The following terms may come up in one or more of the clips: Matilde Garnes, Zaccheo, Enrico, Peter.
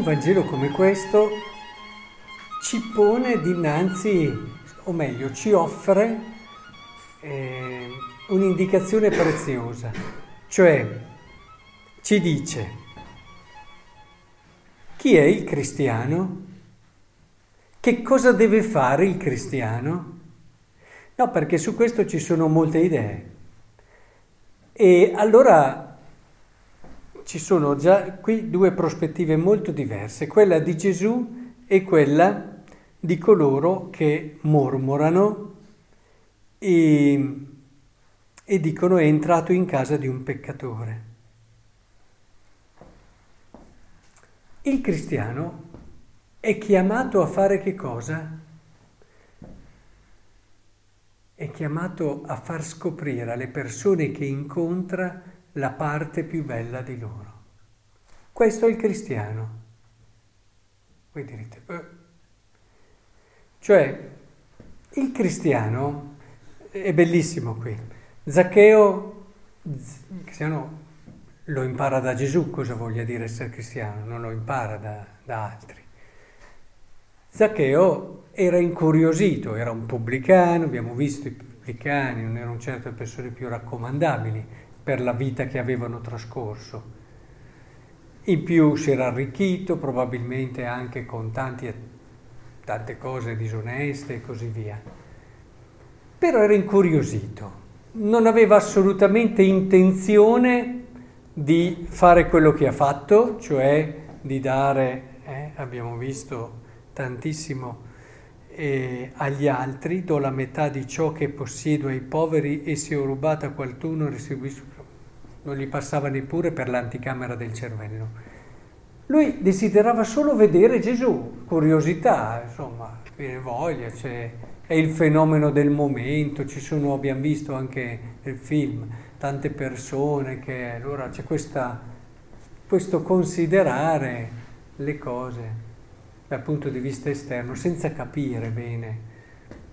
un Vangelo come questo ci pone dinanzi, o meglio, ci offre un'indicazione preziosa, cioè ci dice chi è il cristiano, che cosa deve fare il cristiano. No, perché su questo ci sono molte idee e allora ci sono già qui due prospettive molto diverse, quella di Gesù e quella di coloro che mormorano e dicono è entrato in casa di un peccatore. Il cristiano è chiamato a fare che cosa? È chiamato a far scoprire alle persone che incontra la parte più bella di loro. Questo è il cristiano. Voi direte, Cioè, il cristiano è bellissimo qui. Zaccheo, il cristiano lo impara da Gesù, cosa voglia dire essere cristiano, non lo impara da altri. Zaccheo era incuriosito, era un pubblicano, abbiamo visto i pubblicani, non erano certo le persone più raccomandabili, per la vita che avevano trascorso. In più si era arricchito, probabilmente anche con tante cose disoneste e così via. Però era incuriosito, non aveva assolutamente intenzione di fare quello che ha fatto, cioè di dare, abbiamo visto tantissimo, agli altri, do la metà di ciò che possiedo ai poveri e se ho rubato a qualcuno restituisco. Non gli passava neppure per l'anticamera del cervello. Lui desiderava solo vedere Gesù, curiosità, insomma, viene voglia, cioè, è il fenomeno del momento, ci sono, abbiamo visto anche nel film, tante persone che allora c'è questo considerare le cose dal punto di vista esterno, senza capire bene.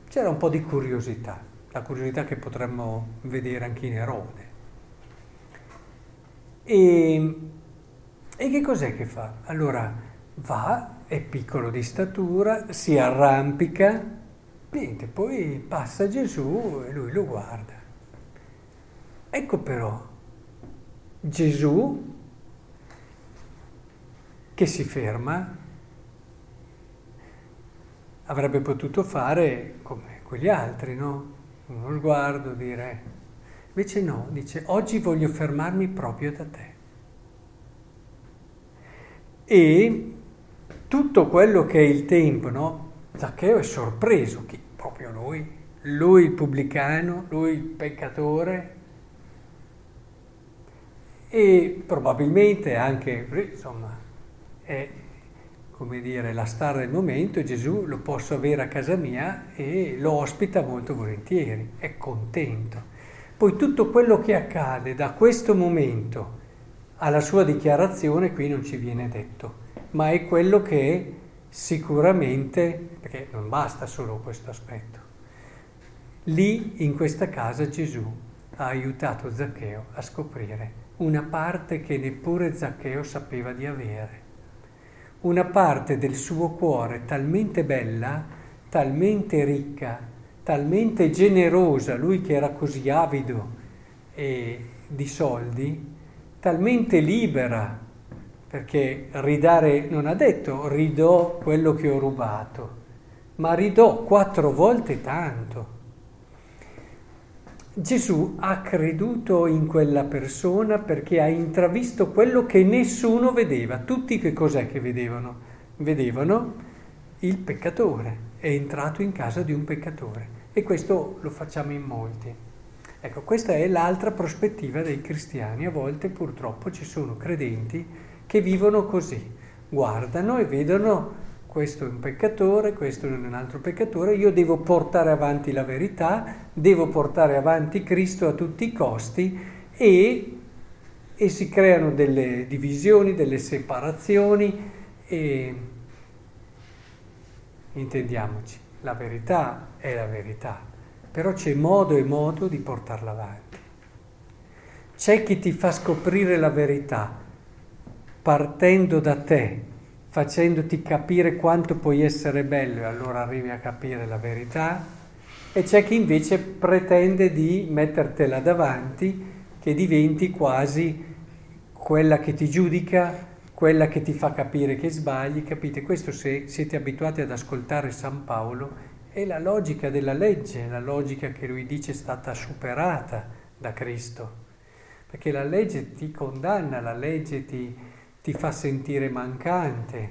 C'era un po' di curiosità, la curiosità che potremmo vedere anche in Erode. E che cos'è che fa? Allora va, è piccolo di statura, si arrampica, niente, poi passa Gesù e lui lo guarda. Ecco però, Gesù che si ferma, avrebbe potuto fare come quegli altri, no? Uno sguardo, dire. Invece no, dice, oggi voglio fermarmi proprio da te. E tutto quello che è il tempo, no? Zaccheo è sorpreso, chi? Proprio lui il pubblicano, lui il peccatore. E probabilmente anche, insomma, è, come dire, la star del momento, Gesù lo posso avere a casa mia e lo ospita molto volentieri, è contento. Poi tutto quello che accade da questo momento alla sua dichiarazione qui non ci viene detto, ma è quello che sicuramente, perché non basta solo questo aspetto, lì in questa casa Gesù ha aiutato Zaccheo a scoprire una parte che neppure Zaccheo sapeva di avere. Una parte del suo cuore talmente bella, talmente ricca, talmente generosa, lui che era così avido di soldi, talmente libera, perché ridare non ha detto ridò quello che ho rubato, ma ridò 4 volte tanto. Gesù ha creduto in quella persona perché ha intravisto quello che nessuno vedeva. Tutti che cos'è che vedevano? Vedevano il peccatore, è entrato in casa di un peccatore. E questo lo facciamo in molti. Ecco, questa è l'altra prospettiva dei cristiani. A volte purtroppo ci sono credenti che vivono così. Guardano e vedono questo è un peccatore, questo è un altro peccatore, io devo portare avanti la verità, devo portare avanti Cristo a tutti i costi e si creano delle divisioni, delle separazioni e intendiamoci, la verità è la verità, però c'è modo e modo di portarla avanti. C'è chi ti fa scoprire la verità partendo da te, facendoti capire quanto puoi essere bello, e allora arrivi a capire la verità, e c'è chi invece pretende di mettertela davanti, che diventi quasi quella che ti giudica, quella che ti fa capire che sbagli, capite? Questo se siete abituati ad ascoltare San Paolo è la logica della legge, la logica che lui dice è stata superata da Cristo, perché la legge ti condanna, la legge ti fa sentire mancante,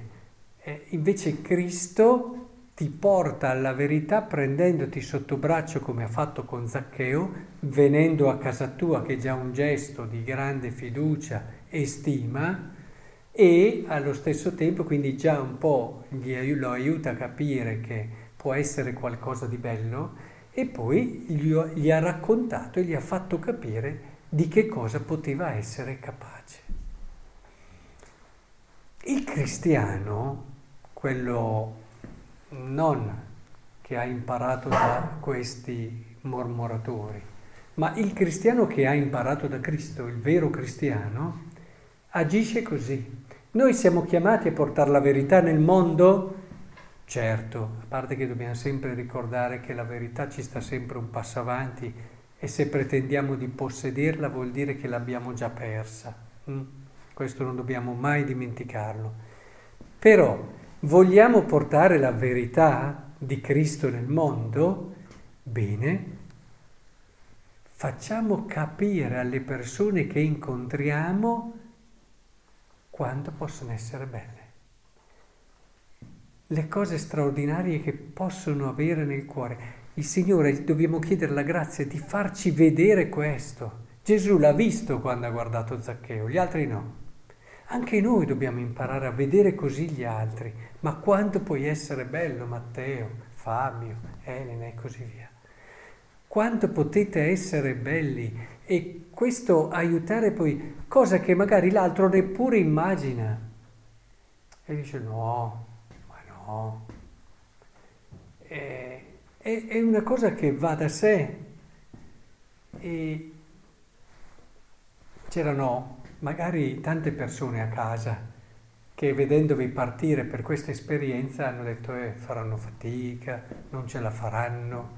invece Cristo ti porta alla verità prendendoti sotto braccio come ha fatto con Zaccheo, venendo a casa tua, che è già un gesto di grande fiducia e stima, e allo stesso tempo quindi già un po' lo aiuta a capire che può essere qualcosa di bello, e poi gli ha raccontato e gli ha fatto capire di che cosa poteva essere capace. Il cristiano, quello non che ha imparato da questi mormoratori, ma il cristiano che ha imparato da Cristo, il vero cristiano, agisce così. Noi siamo chiamati a portare la verità nel mondo? Certo, a parte che dobbiamo sempre ricordare che la verità ci sta sempre un passo avanti, e se pretendiamo di possederla vuol dire che l'abbiamo già persa. Questo non dobbiamo mai dimenticarlo. Però vogliamo portare la verità di Cristo nel mondo? Bene, facciamo capire alle persone che incontriamo quanto possono essere belle, le cose straordinarie che possono avere nel cuore. Il Signore, dobbiamo chiedere la grazia di farci vedere questo. Gesù l'ha visto quando ha guardato Zaccheo, gli altri no. Anche noi dobbiamo imparare a vedere così gli altri. Ma quanto puoi essere bello, Matteo, Fabio, Elena e così via. Quanto potete essere belli, e questo aiutare poi, cosa che magari l'altro neppure immagina. E dice no, ma no. È una cosa che va da sé. E c'erano magari tante persone a casa che, vedendovi partire per questa esperienza, hanno detto faranno fatica, non ce la faranno,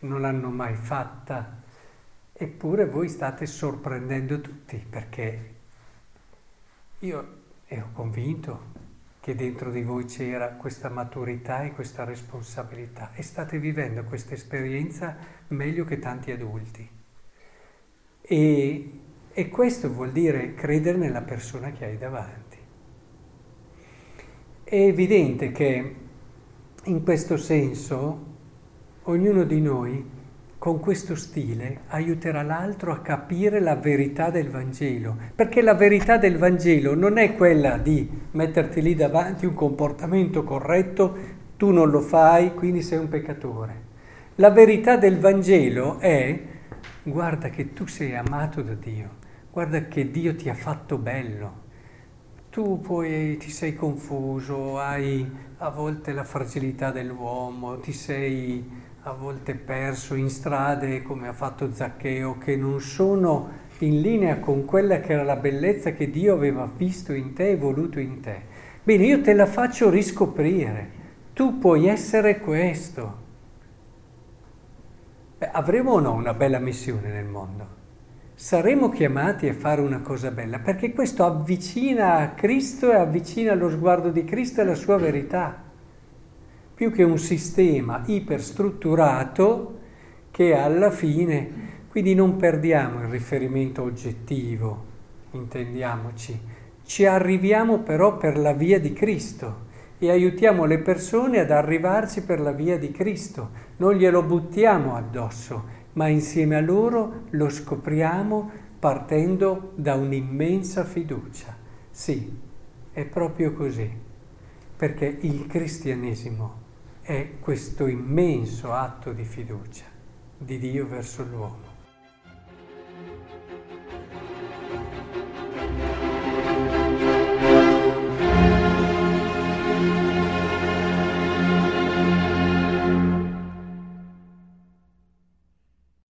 non l'hanno mai fatta, eppure voi state sorprendendo tutti, perché io ero convinto che dentro di voi c'era questa maturità e questa responsabilità, e state vivendo questa esperienza meglio che tanti adulti. E questo vuol dire credere nella persona che hai davanti. È evidente che in questo senso ognuno di noi con questo stile aiuterà l'altro a capire la verità del Vangelo, perché la verità del Vangelo non è quella di metterti lì davanti un comportamento corretto, tu non lo fai, quindi sei un peccatore. La verità del Vangelo è: guarda che tu sei amato da Dio, guarda che Dio ti ha fatto bello. Tu poi ti sei confuso, hai a volte la fragilità dell'uomo, ti sei a volte perso in strade come ha fatto Zaccheo, che non sono in linea con quella che era la bellezza che Dio aveva visto in te e voluto in te. Bene, io te la faccio riscoprire, tu puoi essere questo. Avremo o no una bella missione nel mondo? Saremo chiamati a fare una cosa bella, perché questo avvicina a Cristo e avvicina lo sguardo di Cristo e la sua verità, più che un sistema iperstrutturato che alla fine... Quindi non perdiamo il riferimento oggettivo, intendiamoci, ci arriviamo però per la via di Cristo, e aiutiamo le persone ad arrivarci per la via di Cristo, non glielo buttiamo addosso, ma insieme a loro lo scopriamo partendo da un'immensa fiducia. Sì, è proprio così, perché il cristianesimo è questo immenso atto di fiducia di Dio verso l'uomo.